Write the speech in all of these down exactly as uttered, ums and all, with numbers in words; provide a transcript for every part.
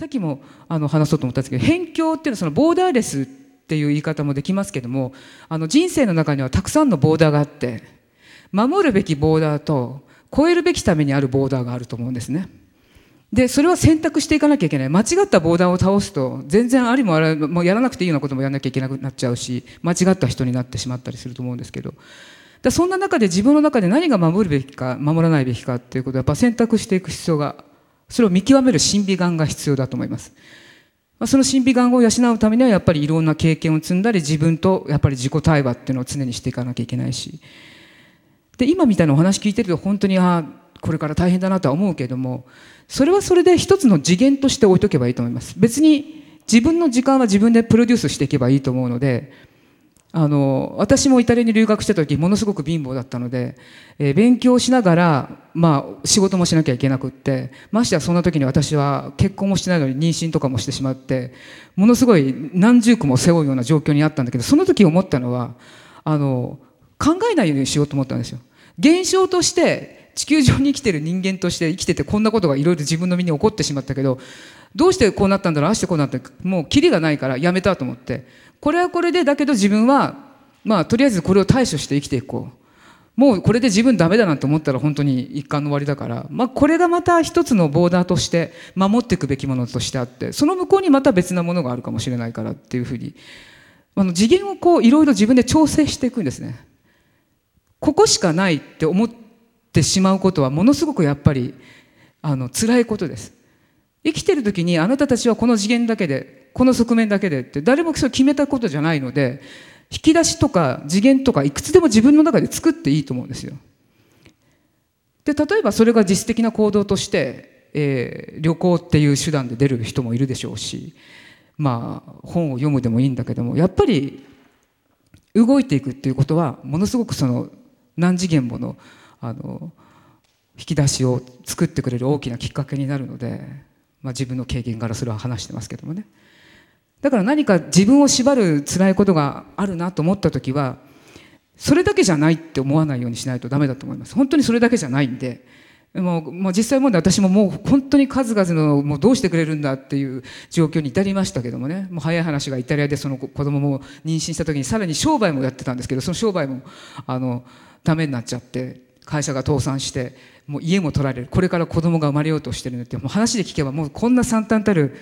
さっきもあの話そうと思ったんですけど、辺境っていうのはそのボーダーレスっていう言い方もできますけども、あの人生の中にはたくさんのボーダーがあって、守るべきボーダーと超えるべきためにあるボーダーがあると思うんですね。でそれは選択していかなきゃいけない。間違ったボーダーを倒すと全然ありもあらもうやらなくていいようなこともやらなきゃいけなくなっちゃうし、間違った人になってしまったりすると思うんですけど、だそんな中で自分の中で何が守るべきか守らないべきかっていうことをやっぱ選択していく必要が、それを見極める審美眼が必要だと思います。その審美眼を養うためにはやっぱりいろんな経験を積んだり、自分とやっぱり自己対話っていうのを常にしていかなきゃいけないし、で今みたいなお話聞いてると本当にあこれから大変だなとは思うけれども、それはそれで一つの次元として置いとけばいいと思います。別に自分の時間は自分でプロデュースしていけばいいと思うので、あの私もイタリアに留学した時ものすごく貧乏だったので、えー、勉強しながら、まあ、仕事もしなきゃいけなくって、ましてやそんな時に私は結婚もしてないのに妊娠とかもしてしまって、ものすごい何十個も背負うような状況にあったんだけど、その時思ったのはあの考えないようにしようと思ったんですよ。現象として地球上に生きてる人間として生きてて、こんなことがいろいろ自分の身に起こってしまったけど、どうしてこうなったんだろう、ああしてこうなった、もうキリがないからやめたと思って、これはこれでだけど自分はまあとりあえずこれを対処して生きていこう、もうこれで自分ダメだなんて思ったら本当に一貫の終わりだから、まあこれがまた一つのボーダーとして守っていくべきものとしてあって、その向こうにまた別なものがあるかもしれないからっていうふうに、あの次元をこういろいろ自分で調整していくんですね。ここしかないって思ってってしまうことはものすごくやっぱりあの辛いことです。生きてる時にあなたたちはこの次元だけで、この側面だけでって誰もそれ決めたことじゃないので、引き出しとか次元とかいくつでも自分の中で作っていいと思うんですよ。で例えばそれが実質的な行動として、えー、旅行っていう手段で出る人もいるでしょうし、まあ本を読むでもいいんだけども、やっぱり動いていくっていうことはものすごくその何次元ものあの引き出しを作ってくれる大きなきっかけになるので、まあ、自分の経験からそれは話してますけどもね。だから何か自分を縛る辛いことがあるなと思った時は、それだけじゃないって思わないようにしないとダメだと思います。本当にそれだけじゃないんで、もう、もう実際問題私ももう本当に数々のもうどうしてくれるんだっていう状況に至りましたけどもね。もう早い話がイタリアでその子供も妊娠した時にさらに商売もやってたんですけど、その商売もあのダメになっちゃって会社が倒産して、もう家も取られる、これから子供が生まれようとしてるのって、もう話で聞けばもうこんな惨憺たる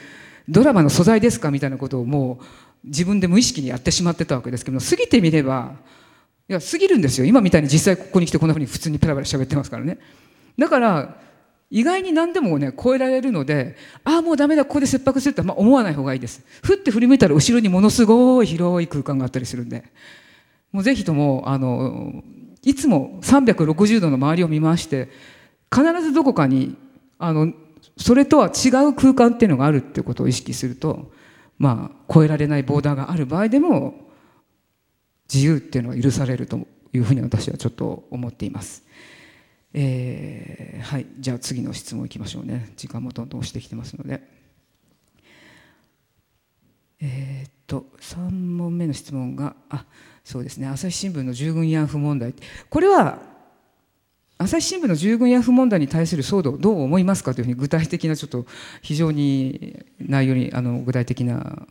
ドラマの素材ですかみたいなことをもう自分で無意識にやってしまってたわけですけども、過ぎてみればいや過ぎるんですよ。今みたいに実際ここに来てこんな風に普通にペラペラ喋ってますからね。だから意外に何でもね超えられるので、ああもうダメだここで切迫するって、まあ、思わない方がいいです。ふって振り向いたら後ろにものすごい広い空間があったりするんで、もうぜひともあのいつもさんびゃくろくじゅうどの周りを見回して、必ずどこかにあのそれとは違う空間っていうのがあるっていうことを意識すると、まあ越えられないボーダーがある場合でも自由っていうのは許されるというふうに私はちょっと思っています。えー、はい、じゃあ次の質問いきましょうね。時間もどんどん押してきてますので、えー、っとさんもんめの質問があそうですね、朝日新聞の従軍慰安婦問題、これは朝日新聞の従軍慰安婦問題に対する騒動をどう思いますかというふうに、具体的なちょっと非常に内容にあの具体的な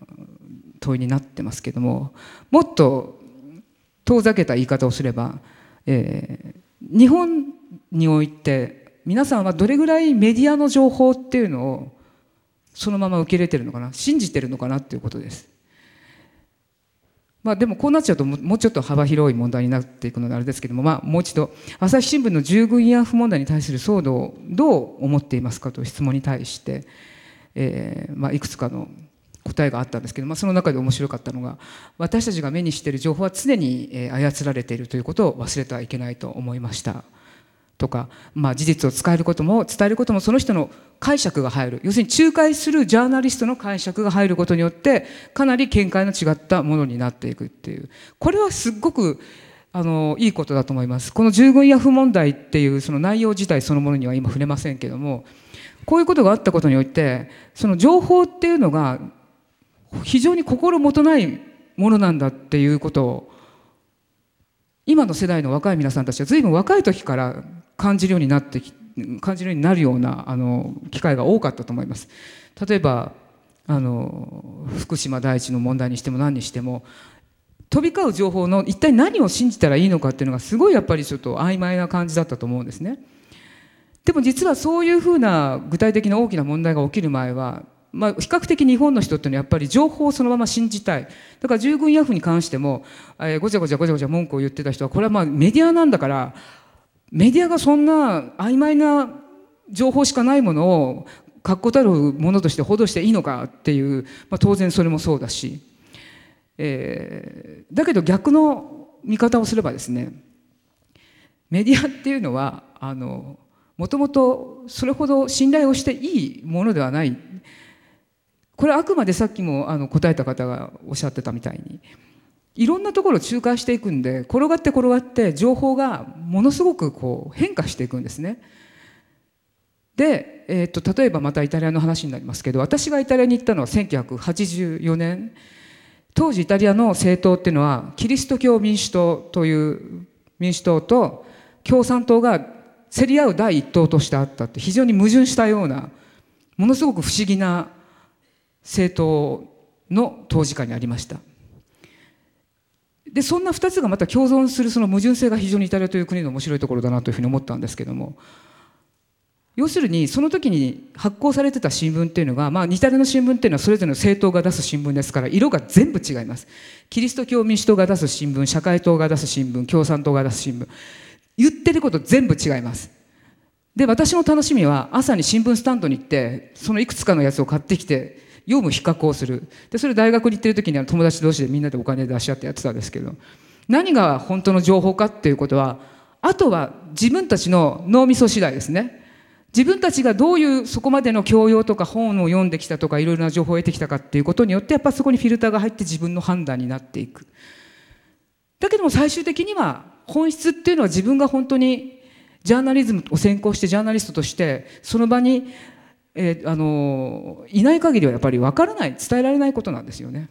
問いになってますけども、もっと遠ざけた言い方をすれば、えー、日本において皆さんはどれぐらいメディアの情報っていうのをそのまま受け入れてるのかな、信じてるのかなっていうことです。まあ、でもこうなっちゃうともうちょっと幅広い問題になっていくのであれですけども、まあもう一度朝日新聞の従軍慰安婦問題に対する騒動をどう思っていますかという質問に対して、えーまあ、いくつかの答えがあったんですけど、まあ、その中で面白かったのが、私たちが目にしている情報は常に操られているということを忘れてはいけないと思いましたとか、まあ、事実を伝えることも伝えることもその人の解釈が入る、要するに仲介するジャーナリストの解釈が入ることによってかなり見解の違ったものになっていくっていう、これはすっごくあのいいことだと思います。この従軍慰安婦問題っていうその内容自体そのものには今触れませんけども、こういうことがあったことにおいてその情報っていうのが非常に心もとないものなんだっていうことを、今の世代の若い皆さんたちは随分若い時から感じるようになってき感じるようになるようなあの機会が多かったと思います。例えばあの福島第一の問題にしても何にしても、飛び交う情報の一体何を信じたらいいのかっていうのがすごいやっぱりちょっと曖昧な感じだったと思うんですね。でも実はそういうふうな具体的な大きな問題が起きる前は、まあ、比較的日本の人っていうのはやっぱり情報をそのまま信じたい。だから従軍ヤフに関しても、えー、ごちゃごちゃごちゃごちゃ文句を言ってた人は、これはまあメディアなんだから、メディアがそんな曖昧な情報しかないものを確固たるものとして報道していいのかっていう、まあ、当然それもそうだし、えー、だけど逆の見方をすればですね、メディアっていうのはあのもともとそれほど信頼をしていいものではない。これはあくまでさっきもあの答えた方がおっしゃってたみたいに、いろんなところを仲介していくんで、転がって転がって情報がものすごくこう変化していくんですね。で、えー、っと例えばまたイタリアの話になりますけど、私がイタリアに行ったのはせんきゅうひゃくはちじゅうよねん。当時イタリアの政党っていうのはキリスト教民主党という民主党と共産党が競り合う第一党としてあったって、非常に矛盾したようなものすごく不思議な政党の統治下にありました。でそんなふたつがまた共存するその矛盾性が非常にイタリアという国の面白いところだなというふうに思ったんですけども、要するにその時に発行されてた新聞っていうのが、まあイタリアの新聞っていうのはそれぞれの政党が出す新聞ですから、色が全部違います。キリスト教民主党が出す新聞、社会党が出す新聞、共産党が出す新聞、言ってること全部違います。で私の楽しみは朝に新聞スタンドに行って、そのいくつかのやつを買ってきて読む比較をする。でそれ大学に行ってる時には友達同士でみんなでお金出し合ってやってたんですけど、何が本当の情報かっていうことは、あとは自分たちの脳みそ次第ですね。自分たちがどういうそこまでの教養とか本を読んできたとかいろいろな情報を得てきたかっていうことによって、やっぱそこにフィルターが入って自分の判断になっていく。だけども最終的には本質っていうのは、自分が本当にジャーナリズムを専攻してジャーナリストとしてその場にえー、あのー、いない限りはやっぱり分からない、伝えられないことなんですよね。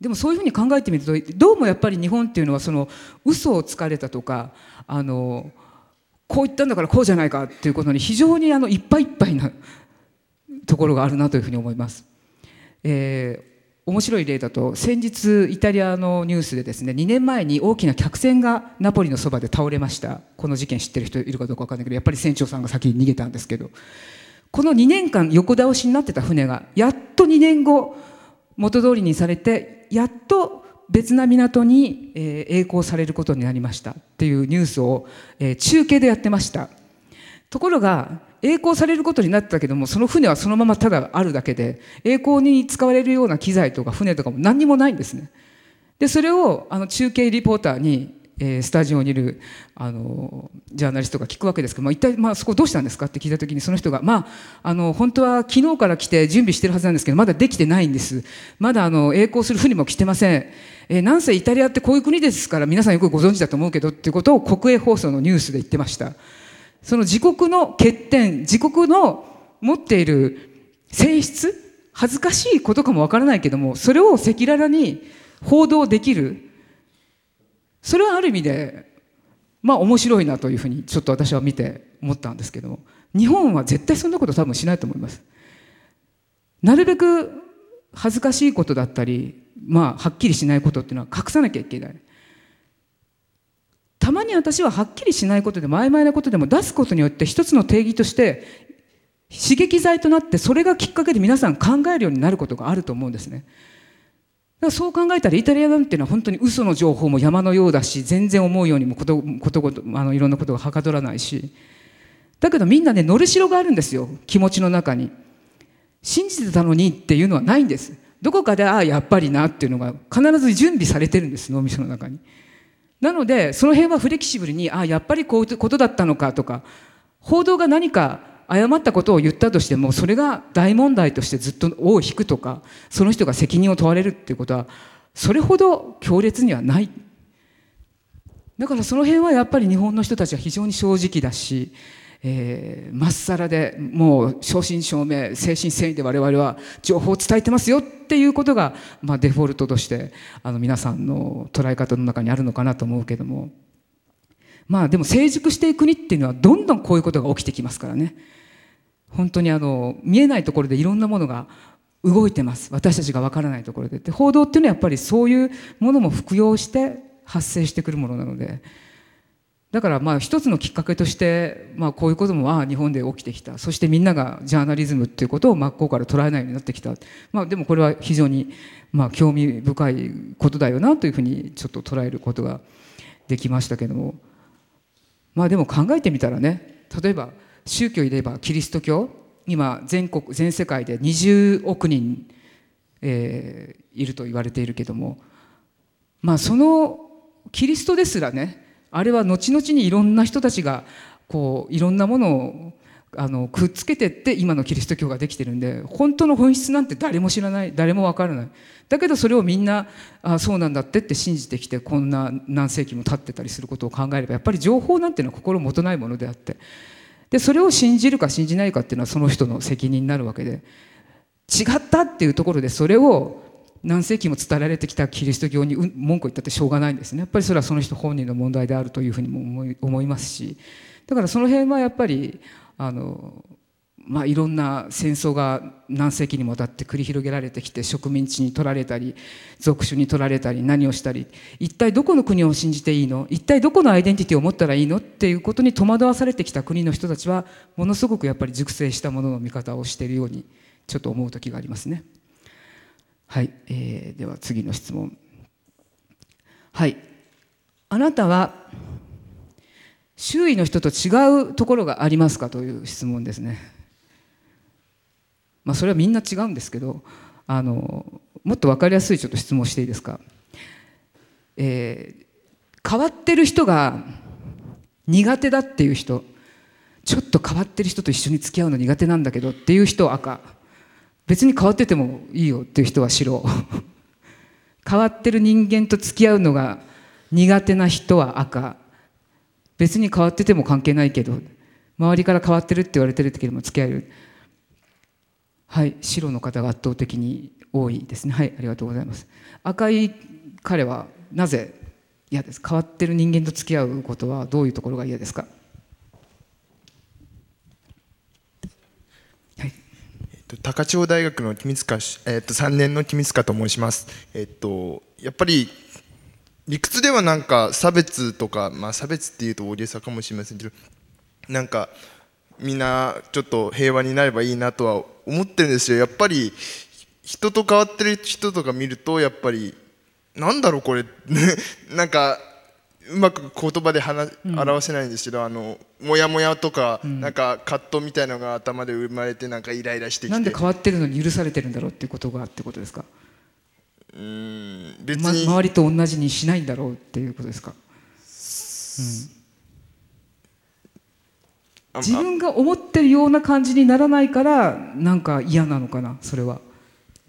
でもそういうふうに考えてみると、どうもやっぱり日本っていうのはその嘘をつかれたとか、あのー、こう言ったんだからこうじゃないかっていうことに非常にあのいっぱいいっぱいなところがあるなというふうに思います。えー面白い例だと、先日イタリアのニュースでですね、にねんまえに大きな客船がナポリのそばで倒れました。この事件知ってる人いるかどうか分かんないけど、やっぱり船長さんが先に逃げたんですけど、このにねんかん横倒しになってた船がやっとにねんご元通りにされて、やっと別な港に栄光されることになりましたっていうニュースを中継でやってました。ところが栄光されることになったけども、その船はそのままただあるだけで、栄光に使われるような機材とか船とかも何にもないんですね。でそれをあの中継リポーターに、えー、スタジオにいるあのジャーナリストが聞くわけですけど、まあ、一体、まあ、そこどうしたんですかって聞いた時に、その人が、まあ、あの本当は昨日から来て準備してるはずなんですけど、まだできてないんです。まだあの栄光する船も来てません、えー、なんせイタリアってこういう国ですから皆さんよくご存知だと思うけどっていうことを国営放送のニュースで言ってました。その自国の欠点、自国の持っている性質、恥ずかしいことかもわからないけども、それを赤裸々に報道できる、それはある意味でまあ面白いなというふうにちょっと私は見て思ったんですけども、日本は絶対そんなこと多分しないと思います。なるべく恥ずかしいことだったり、まあはっきりしないことっていうのは隠さなきゃいけない。たまに私ははっきりしないことでも曖昧なことでも出すことによって、一つの定義として刺激剤となって、それがきっかけで皆さん考えるようになることがあると思うんですね。だからそう考えたらイタリアなんていうのは本当に嘘の情報も山のようだし、全然思うようにもことことごとあのいろんなことがはかどらないし、だけどみんなね、のりしろがあるんですよ、気持ちの中に。信じてたのにっていうのはないんです。どこかでああやっぱりなっていうのが必ず準備されてるんです、脳みその中に。なのでその辺はフレキシブルに、ああやっぱりこういうことだったのかとか、報道が何か誤ったことを言ったとしても、それが大問題としてずっと尾を引くとか、その人が責任を問われるっていうことはそれほど強烈にはない。だからその辺はやっぱり日本の人たちは非常に正直だし、えー、まっさらで、もう正真正銘、誠心誠意で我々は情報を伝えてますよっていうことが、まあ、デフォルトとしてあの皆さんの捉え方の中にあるのかなと思うけども、まあでも成熟していく国っていうのはどんどんこういうことが起きてきますからね。本当にあの見えないところでいろんなものが動いてます、私たちが分からないところで。で、報道っていうのはやっぱりそういうものも服用して発生してくるものなので、だからまあ一つのきっかけとして、まあ、こういうこともああ日本で起きてきた、そしてみんながジャーナリズムっていうことを真っ向から捉えないようになってきた、まあ、でもこれは非常にまあ興味深いことだよなというふうにちょっと捉えることができましたけども、まあでも考えてみたらね、例えば宗教で言えばキリスト教、今全国全世界でにじゅうおくにん、えー、いると言われているけども、まあそのキリストですらね、あれは後々にいろんな人たちがこういろんなものをあのくっつけてって今のキリスト教ができてるんで、本当の本質なんて誰も知らない、誰も分からない。だけどそれをみんなあそうなんだってって信じてきて、こんな何世紀も経ってたりすることを考えれば、やっぱり情報なんていうのは心もとないものであって、でそれを信じるか信じないかっていうのはその人の責任になるわけで、違ったっていうところでそれを何世紀も伝えられてきたキリスト教に文句言ったってしょうがないんですね。やっぱりそれはその人本人の問題であるというふうにも思い、思いますし、だからその辺はやっぱりあの、まあ、いろんな戦争が何世紀にもわたって繰り広げられてきて、植民地に取られたり属種に取られたり何をしたり、一体どこの国を信じていいの、一体どこのアイデンティティを持ったらいいのっていうことに戸惑わされてきた国の人たちはものすごくやっぱり熟成したものの見方をしているようにちょっと思う時がありますね。はい、えー、では次の質問。はい、あなたは周囲の人と違うところがありますかという質問ですね。まあそれはみんな違うんですけど、あのもっと分かりやすいちょっと質問していいですか。えー、変わってる人が苦手だっていう人、ちょっと変わってる人と一緒に付き合うの苦手なんだけどっていう人赤。別に変わっててもいいよっていう人は白変わってる人間と付き合うのが苦手な人は赤、別に変わってても関係ないけど周りから変わってるって言われてるけども付き合える、はい、白の方が圧倒的に多いですね。はい、ありがとうございます。赤い彼はなぜ嫌ですか？変わってる人間と付き合うことはどういうところが嫌ですか？高千穂大学の君塚、えっと、さんねんの君塚と申します。えっと、やっぱり理屈ではなんか差別とか、まあ、差別っていうと大げさかもしれませんけど、なんかみんなちょっと平和になればいいなとは思ってるんですよ。やっぱり人と変わってる人とか見るとやっぱりなんだろうこれなんかうまく言葉で話、うん、表せないんですけど、あのモヤモヤとか、うん、なんか葛藤みたいのが頭で生まれてなんかイライラしてきて、なんで変わってるのに許されてるんだろうっていうことがってことですか？うーん、別に、ま、周りと同じにしないんだろうっていうことですか？うん、自分が思ってるような感じにならないからなんか嫌なのかな。それは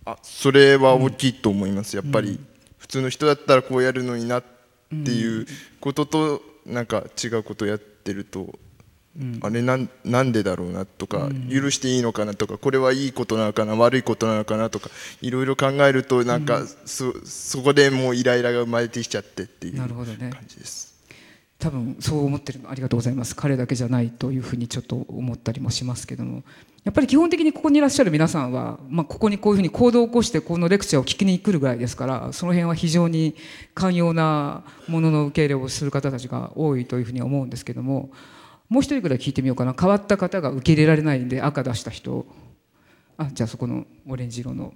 あそれは大きいと思います、うん、やっぱり、うん、普通の人だったらこうやるのになってっていうこととなんか違うことをやってると、うん、あれな ん, なんでだろうなとか、うん、許していいのかなとか、これはいいことなのかな悪いことなのかなとかいろいろ考えるとなんか、うん、そ, そこでもうイライラが生まれてきちゃってっていう感じです、ね、多分そう思ってるのありがとうございます。彼だけじゃないというふうにちょっと思ったりもしますけども、やっぱり基本的にここにいらっしゃる皆さんは、まあ、ここにこういうふうに行動を起こしてこのレクチャーを聞きに来るぐらいですから、その辺は非常に寛容なものの受け入れをする方たちが多いというふうに思うんですけども、もう一人ぐらい聞いてみようかな。変わった方が受け入れられないんで赤出した人、あじゃあそこのオレンジ色の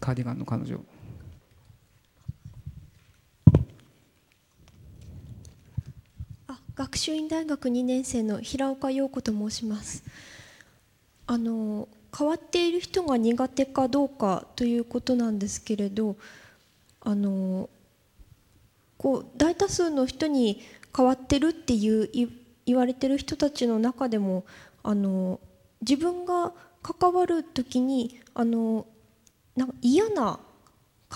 カーディガンの彼女。あ学習院大学にねんせいの平岡陽子と申します。あの変わっている人が苦手かどうかということなんですけれど、あのこう大多数の人に変わってるっていう言われてる人たちの中でも、あの自分が関わる時にあのなんか嫌な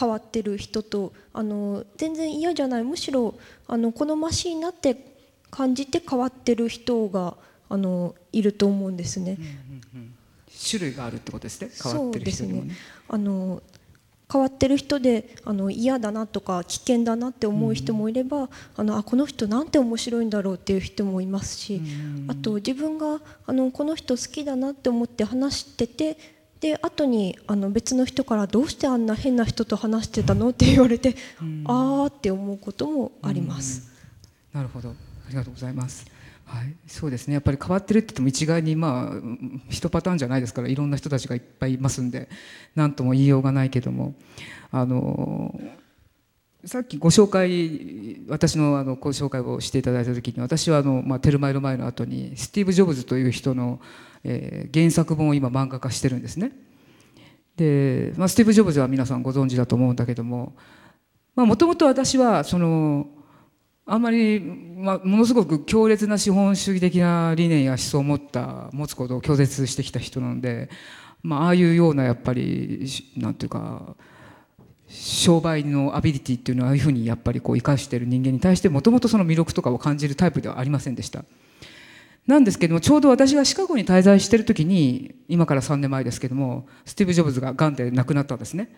変わってる人と、あの全然嫌じゃない、むしろあの好ましいなって感じて変わってる人があのいると思うんですね、うんうんうん、種類があるってことですね。変わってる人にもね、そうですね、あの変わってる人であの嫌だなとか危険だなって思う人もいれば、うん、あのあこの人なんて面白いんだろうっていう人もいますし、うん、あと自分があのこの人好きだなって思って話しててで後にあの別の人からどうしてあんな変な人と話してたのって言われて、うん、あーって思うこともあります、うん、なるほど、ありがとうございます。はい、そうですね、やっぱり変わってるって言っても一概にまあ一パターンじゃないですから、いろんな人たちがいっぱいいますんで何とも言いようがないけども、あのさっきご紹介私 の, あのご紹介をしていただいた時に、私はあの、まあ、テルマエロマエの後にスティーブ・ジョブズという人の、えー、原作本を今漫画化してるんですね。で、まあ、スティーブ・ジョブズは皆さんご存知だと思うんだけども、もともと私はそのあんまり、まあ、ものすごく強烈な資本主義的な理念や思想を持った持つことを拒絶してきた人なので、まあ、ああいうようなやっぱりなんていうか商売のアビリティっていうのはああいうふうにやっぱりこう生かしている人間に対してもともとその魅力とかを感じるタイプではありませんでした。なんですけども、ちょうど私がシカゴに滞在している時に、今からさんねんまえですけども、スティーブ・ジョブズががんで亡くなったんですね。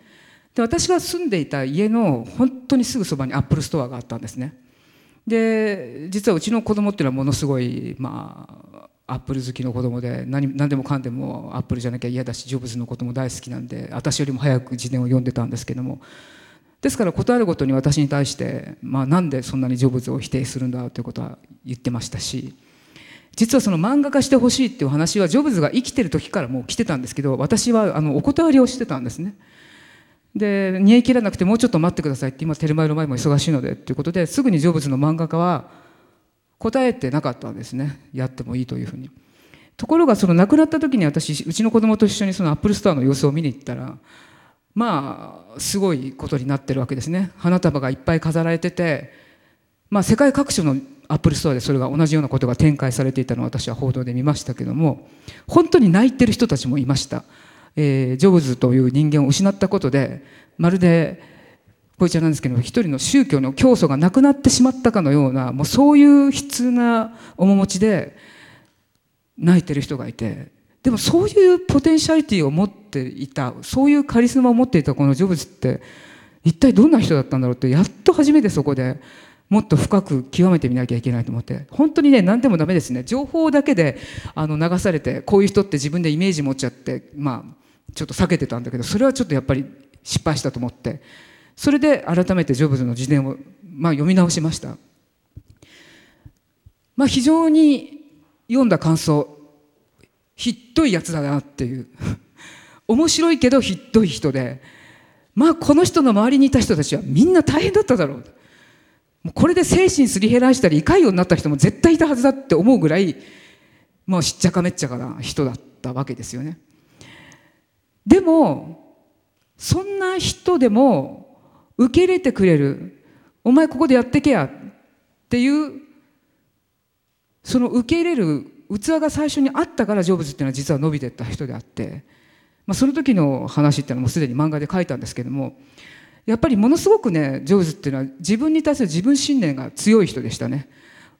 で、私が住んでいた家の本当にすぐそばにアップルストアがあったんですね。で、実はうちの子供っていうのはものすごい、まあ、アップル好きの子供で 何, 何でもかんでもアップルじゃなきゃ嫌だし、ジョブズのことも大好きなんで、私よりも早く自伝を読んでたんですけども、ですからことあるごとに私に対して、まあ、なんでそんなにジョブズを否定するんだということは言ってましたし、実はその漫画化してほしいっていう話はジョブズが生きてる時からもう来てたんですけど、私はあのお断りをしてたんですね。で、煮え切らなくてもうちょっと待ってくださいって、今テルマエロマエも忙しいのでということで、すぐにジョブズの漫画家は答えてなかったんですね。やってもいいというふうに。ところがその亡くなった時に、私うちの子供と一緒にそのアップルストアの様子を見に行ったら、まあすごいことになってるわけですね。花束がいっぱい飾られてて、まあ世界各所のアップルストアでそれが同じようなことが展開されていたのを私は報道で見ましたけども、本当に泣いてる人たちもいました。えー、ジョブズという人間を失ったことで、まるでこういちゃなんですけど、一人の宗教の教祖がなくなってしまったかのような、もうそういう悲痛な面持ちで泣いてる人がいて、でもそういうポテンシャリティを持っていた、そういうカリスマを持っていたこのジョブズって一体どんな人だったんだろうって、やっと初めてそこでもっと深く極めてみなきゃいけないと思って、本当にね、何でもダメですね。情報だけであの流されて、こういう人って自分でイメージ持っちゃって、まあちょっと避けてたんだけど、それはちょっとやっぱり失敗したと思って、それで改めてジョブズの自伝をまあ読み直しました。まあ非常に読んだ感想、ひっどいやつだなっていう面白いけどひっどい人で、まあこの人の周りにいた人たちはみんな大変だっただろう、もうこれで精神すり減らしたり怒いようになった人も絶対いたはずだって思うぐらい、まあしっちゃかめっちゃかな人だったわけですよね。でもそんな人でも受け入れてくれる、お前ここでやってけやっていう、その受け入れる器が最初にあったから、ジョブズっていうのは実は伸びていった人であって、まあ、その時の話っていうのもすでに漫画で書いたんですけども、やっぱりものすごくね、ジョブズっていうのは自分に対する自分信念が強い人でしたね。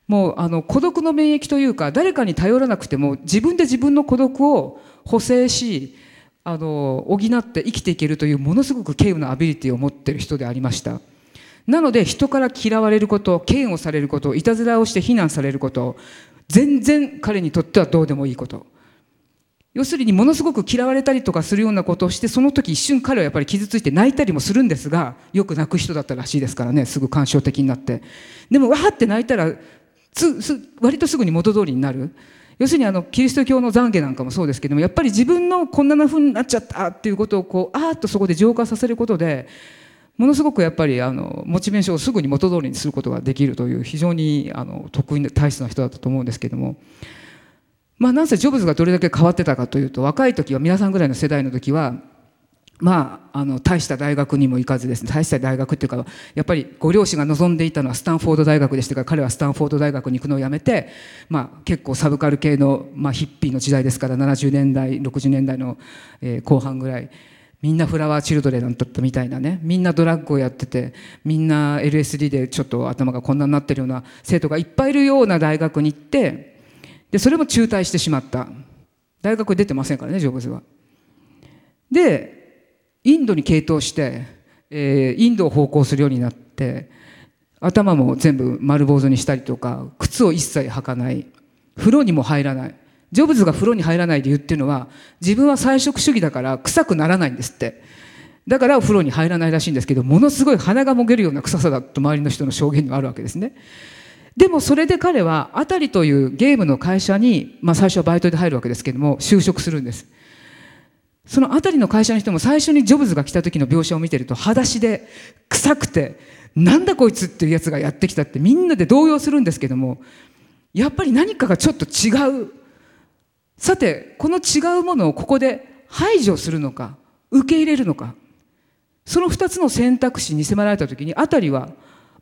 もうあの孤独の免疫というか、誰かに頼らなくても自分で自分の孤独を補正し、あの補って生きていけるという、ものすごく稀有なアビリティを持っている人でありました。なので人から嫌われること、嫌悪されること、いたずらをして非難されること、全然彼にとってはどうでもいいこと、要するにものすごく嫌われたりとかするようなことをして、その時一瞬彼はやっぱり傷ついて泣いたりもするんですが、よく泣く人だったらしいですからね、すぐ感傷的になって。でもわーって泣いたらつす割とすぐに元通りになる。要するにあのキリスト教の懺悔なんかもそうですけども、やっぱり自分のこんな風になっちゃったっていうことをこうあーっとそこで浄化させることで、ものすごくやっぱりあのモチベーションをすぐに元通りにすることができるという、非常にあの得意な体質な人だったと思うんですけども、まあなんせジョブズがどれだけ変わってたかというと、若い時は皆さんぐらいの世代の時は、まあ、あの大した大学にも行かずですね、大した大学っていうか、やっぱりご両親が望んでいたのはスタンフォード大学でしたから、彼はスタンフォード大学に行くのをやめて、まあ、結構サブカル系の、まあ、ヒッピーの時代ですから、ななじゅうねんだいろくじゅうねんだいの、えー、後半ぐらい、みんなフラワーチルドレンだったみたいなね、みんなドラッグをやってて、みんな エルエスディー でちょっと頭がこんなになってるような生徒がいっぱいいるような大学に行って、でそれも中退してしまった。大学出てませんからね、ジョブズは。でインドに傾倒して、えー、インドを奉公するようになって、頭も全部丸坊主にしたりとか、靴を一切履かない、風呂にも入らない。ジョブズが風呂に入らない理由っていうのは、自分は菜食主義だから臭くならないんですって。だからお風呂に入らないらしいんですけど、ものすごい鼻がもげるような臭さだと周りの人の証言にはあるわけですね。でもそれで彼はアタリというゲームの会社に、まあ、最初はバイトで入るわけですけども、就職するんです。そのアタリの会社の人も最初にジョブズが来た時の描写を見てると、裸足で臭くて、なんだこいつっていうやつがやってきたってみんなで動揺するんですけども、やっぱり何かがちょっと違う。さて、この違うものをここで排除するのか受け入れるのか、そのふたつの選択肢に迫られた時に、アタリは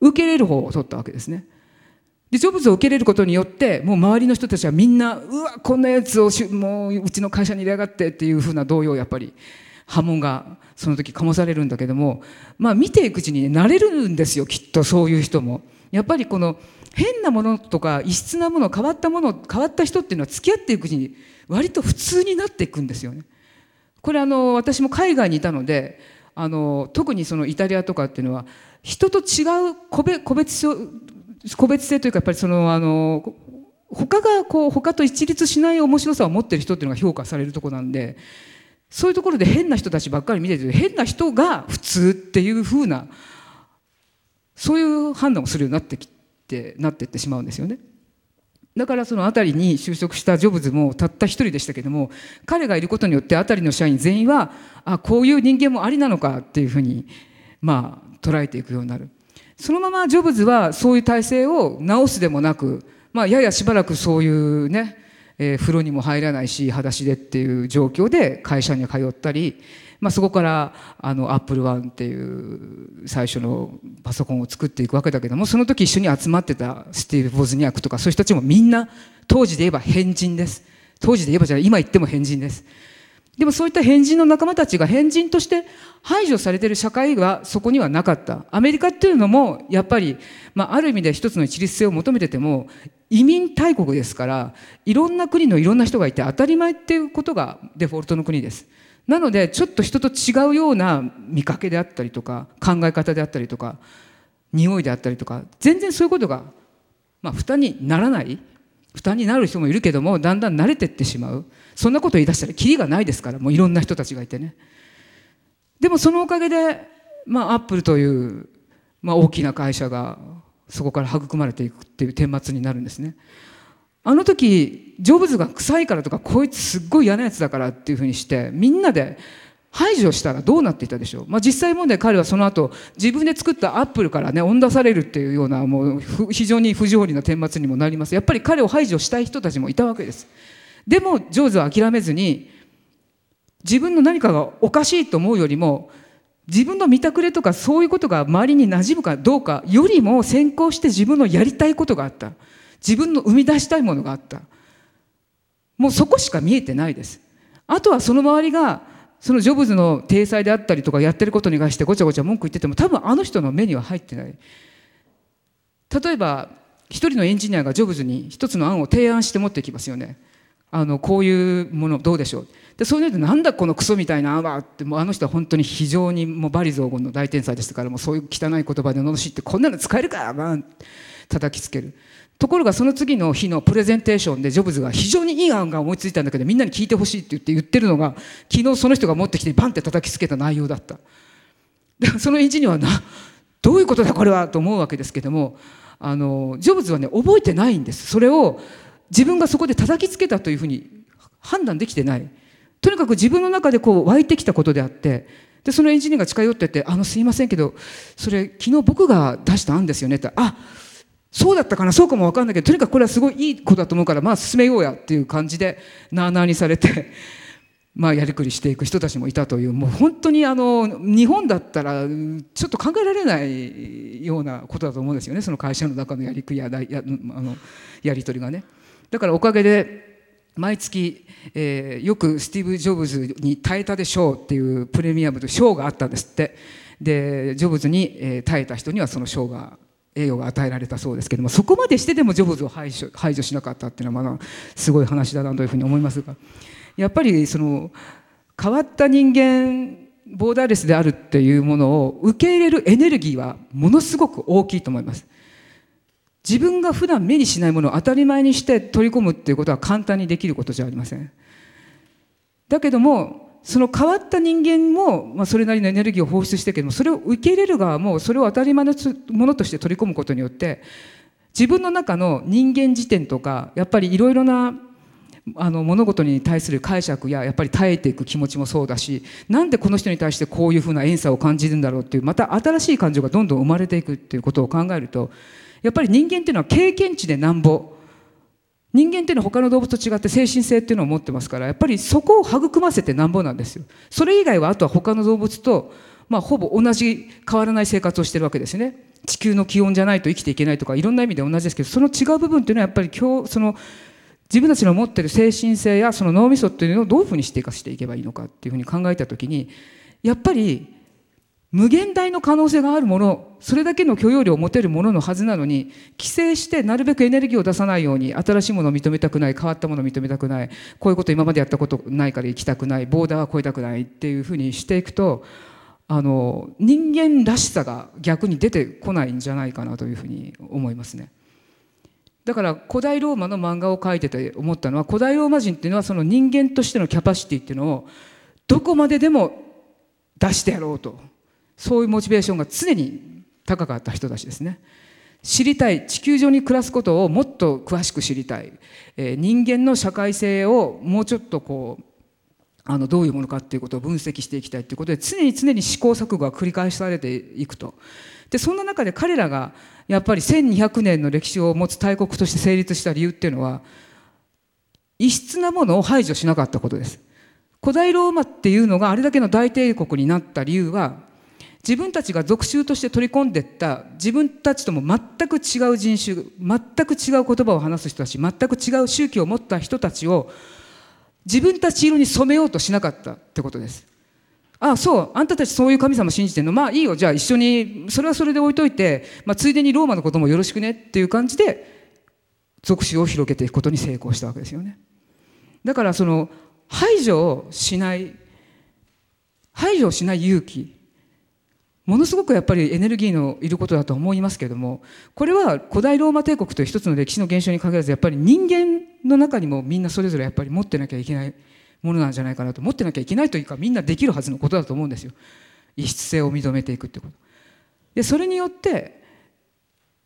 受け入れる方を取ったわけですね。でジョブズを受け入れることによって、もう周りの人たちはみんな、うわこんなやつをもううちの会社に入れやがってっていうふうな動揺、やっぱり波紋がその時醸されるんだけども、まあ見ていくうちに慣れるんですよ、きっと。そういう人もやっぱりこの変なものとか異質なもの、変わったもの、変わった人っていうのは付き合っていくうちに割と普通になっていくんですよね。これあの私も海外にいたので、あの特にそのイタリアとかっていうのは人と違う個別個別個別性というか、やっぱりそのあの他がこう他と一律しない面白さを持っている人っていうのが評価されるとこなんで、そういうところで変な人たちばっかり見てて、変な人が普通っていうふうな、そういう判断をするようになってきてなっていってしまうんですよね。だからそのアタリに就職したジョブズもたった一人でしたけども、彼がいることによってアタリの社員全員は、あこういう人間もありなのかっていうふうに、まあ捉えていくようになる。そのままジョブズはそういう体制を直すでもなく、まあ、ややしばらくそういうね、えー、風呂にも入らないし裸足でっていう状況で会社に通ったり、まあ、そこからあの アップルワン っていう最初のパソコンを作っていくわけだけども、その時一緒に集まってたスティーブ・ボズニャックとかそういう人たちもみんな当時で言えば変人です。当時で言えばじゃない、今言っても変人です。でもそういった変人の仲間たちが変人として排除されている社会はそこにはなかった。アメリカっていうのもやっぱり、まあ、ある意味で一つの一律性を求めてても移民大国ですから、いろんな国のいろんな人がいて当たり前っていうことがデフォルトの国です。なのでちょっと人と違うような見かけであったりとか考え方であったりとか匂いであったりとか、全然そういうことが、まあ、負担にならない。負担になる人もいるけども、だんだん慣れてってしまう。そんなこと言い出したらキリがないですから、もういろんな人たちがいてね。でもそのおかげで、まあ、Apple という、まあ、大きな会社がそこから育まれていくっていう顛末になるんですね。あの時ジョブズが臭いからとか、こいつすっごい嫌なやつだからっていうふうにしてみんなで排除したらどうなっていたでしょう。まあ、実際問題、彼はその後自分で作ったアップルからね追い出されるっていうような、もう非常に不条理な顛末にもなります。やっぱり彼を排除したい人たちもいたわけです。でもジョブズは諦めずに、自分の何かがおかしいと思うよりも、自分の見たくれとかそういうことが周りに馴染むかどうかよりも先行して、自分のやりたいことがあった、自分の生み出したいものがあった、もうそこしか見えてないです。あとはその周りがそのジョブズの体裁であったりとかやってることに関してごちゃごちゃ文句言ってても、多分あの人の目には入ってない。例えば一人のエンジニアがジョブズに一つの案を提案して持ってきますよね。あのこういうものどうでしょう。でそういうので、なんだこのクソみたいな案はって、もうあの人は本当に非常にもう罵詈雑言の大天才でしたから、もうそういう汚い言葉で罵って、こんなの使えるか、まあ、叩きつける。ところがその次の日のプレゼンテーションでジョブズが非常にいい案が思いついたんだけど、みんなに聞いてほしいって言って言ってるのが、昨日その人が持ってきてバンって叩きつけた内容だった。だからそのエンジニアはな、どういうことだこれはと思うわけですけども、あのジョブズはね覚えてないんです。それを自分がそこで叩きつけたというふうに判断できてない。とにかく自分の中でこう湧いてきたことであって、でそのエンジニアが近寄ってって、あのすいませんけど、それ昨日僕が出した案ですよねって、あそうだったかな、そうかも分かんないけど、とにかくこれはすごいいい子だと思うから、まあ進めようやっていう感じでなあなあにされてまあやりくりしていく人たちもいたという、もう本当にあの日本だったらちょっと考えられないようなことだと思うんですよね、その会社の中のやりくりやややあのやり取りがね。だからおかげで毎月、えー、よくスティーブ・ジョブズに耐えたでしょうっていうプレミアムと賞があったんですって。でジョブズに、えー、耐えた人にはその賞が栄誉が与えられたそうですけども、そこまでしてでもジョブズを排除、排除しなかったっていうのはまだすごい話だなというふうに思いますが、やっぱりその変わった人間ボーダーレスであるっていうものを受け入れるエネルギーはものすごく大きいと思います。自分が普段目にしないものを当たり前にして取り込むっていうことは簡単にできることじゃありません。だけどもその変わった人間も、まあ、それなりのエネルギーを放出してるけども、それを受け入れる側もそれを当たり前のものとして取り込むことによって自分の中の人間辞典とかやっぱりいろいろなあの物事に対する解釈ややっぱり耐えていく気持ちもそうだし、なんでこの人に対してこういうふうな怨嗟を感じるんだろうっていうまた新しい感情がどんどん生まれていくっていうことを考えると、やっぱり人間っていうのは経験値でなんぼ、人間っていうのは他の動物と違って精神性っていうのを持ってますから、やっぱりそこを育ませてなんぼなんですよ。それ以外はあとは他の動物と、まあ、ほぼ同じ変わらない生活をしてるわけですね。地球の気温じゃないと生きていけないとかいろんな意味で同じですけど、その違う部分っていうのはやっぱり今日その自分たちの持ってる精神性やその脳みそっていうのをどういうふうにして生かしていけばいいのかっていうふうに考えたときに、やっぱり無限大の可能性があるもの、それだけの許容量を持てるもののはずなのに、規制してなるべくエネルギーを出さないように、新しいものを認めたくない、変わったものを認めたくない、こういうこと今までやったことないから行きたくない、ボーダーは超えたくないっていうふうにしていくと、あの人間らしさが逆に出てこないんじゃないかなというふうに思いますね。だから古代ローマの漫画を描いてて思ったのは、古代ローマ人っていうのはその人間としてのキャパシティっていうのをどこまででも出してやろうと、そういうモチベーションが常に高かった人たちですね。知りたい、地球上に暮らすことをもっと詳しく知りたい、えー、人間の社会性をもうちょっとこうあのどういうものかっていうことを分析していきたいということで、常に常に試行錯誤が繰り返されていくと。でそんな中で彼らがやっぱりせんにひゃくねんの歴史を持つ大国として成立した理由っていうのは、異質なものを排除しなかったことです。古代ローマっていうのがあれだけの大帝国になった理由は、自分たちが属州として取り込んでいった自分たちとも全く違う人種、全く違う言葉を話す人たち、全く違う宗教を持った人たちを自分たち色に染めようとしなかったってことです。ああそう、あんたたちそういう神様信じてんの、まあいいよ、じゃあ一緒にそれはそれで置いといて、まあ、ついでにローマのこともよろしくねっていう感じで属州を広げていくことに成功したわけですよね。だからその排除をしない排除をしない勇気、ものすごくやっぱりエネルギーのいることだと思いますけれども、これは古代ローマ帝国という一つの歴史の現象に限らず、やっぱり人間の中にもみんなそれぞれやっぱり持ってなきゃいけないものなんじゃないかなと、持ってなきゃいけないというかみんなできるはずのことだと思うんですよ。異質性を認めていくってことで、それによって、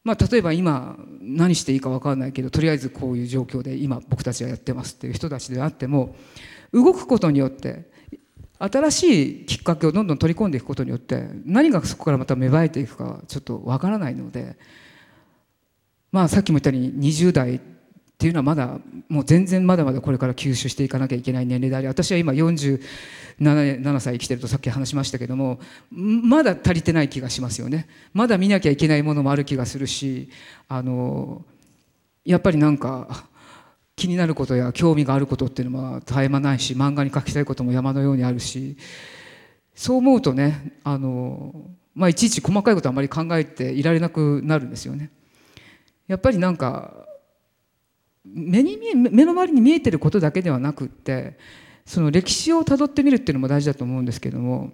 まあ、例えば今何していいか分からないけど、とりあえずこういう状況で今僕たちはやってますっていう人たちであっても、動くことによって新しいきっかけをどんどん取り込んでいくことによって何がそこからまた芽生えていくかちょっとわからないので、まあさっきも言ったようににじゅう代っていうのはまだもう全然まだまだこれから吸収していかなきゃいけない年齢であり、私は今よんじゅうななさい生きてるとさっき話しましたけども、まだ足りてない気がしますよね。まだ見なきゃいけないものもある気がするし、あのやっぱりなんか気になることや興味があることっていうのは絶え間ないし、漫画に書きたいことも山のようにあるし、そう思うとね、あの、まあ、いちいち細かいことはあまり考えていられなくなるんですよね。やっぱりなんか 目に見え、目の周りに見えてることだけではなくって、その歴史をたどってみるっていうのも大事だと思うんですけども、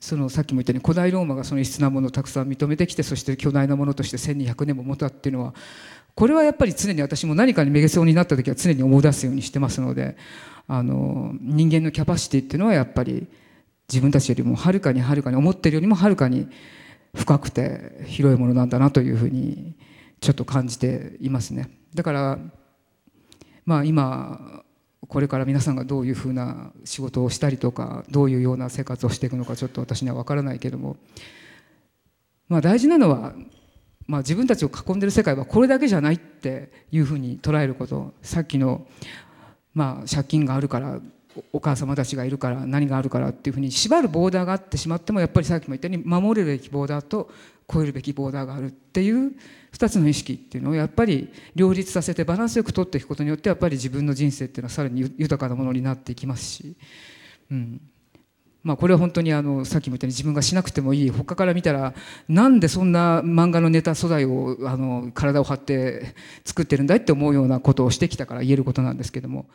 そのさっきも言ったように古代ローマがその異質なものをたくさん認めてきて、そして巨大なものとしてせんにひゃくねんも持ったっていうのは、これはやっぱり常に私も何かにめげそうになった時は常に思い出すようにしてますので、あの人間のキャパシティっていうのはやっぱり自分たちよりもはるかにはるかに思ってるよりもはるかに深くて広いものなんだなというふうにちょっと感じていますね。だからまあ今これから皆さんがどういうふうな仕事をしたりとか、どういうような生活をしていくのかちょっと私には分からないけども、まあ、大事なのは、まあ、自分たちを囲んでる世界はこれだけじゃないっていうふうに捉えること。さっきの、まあ、借金があるから、お母様たちがいるから、何があるからっていうふうに縛るボーダーがあってしまっても、やっぱりさっきも言ったように守るべきボーダーと超えるべきボーダーがあるっていうふたつの意識っていうのをやっぱり両立させてバランスよく取っていくことによって、やっぱり自分の人生っていうのはさらに豊かなものになっていきますし、うんまあ、これは本当にあのさっきも言ったように自分がしなくてもいい、他から見たらなんでそんな漫画のネタ素材をあの体を張って作ってるんだいって思うようなことをしてきたから言えることなんですけども。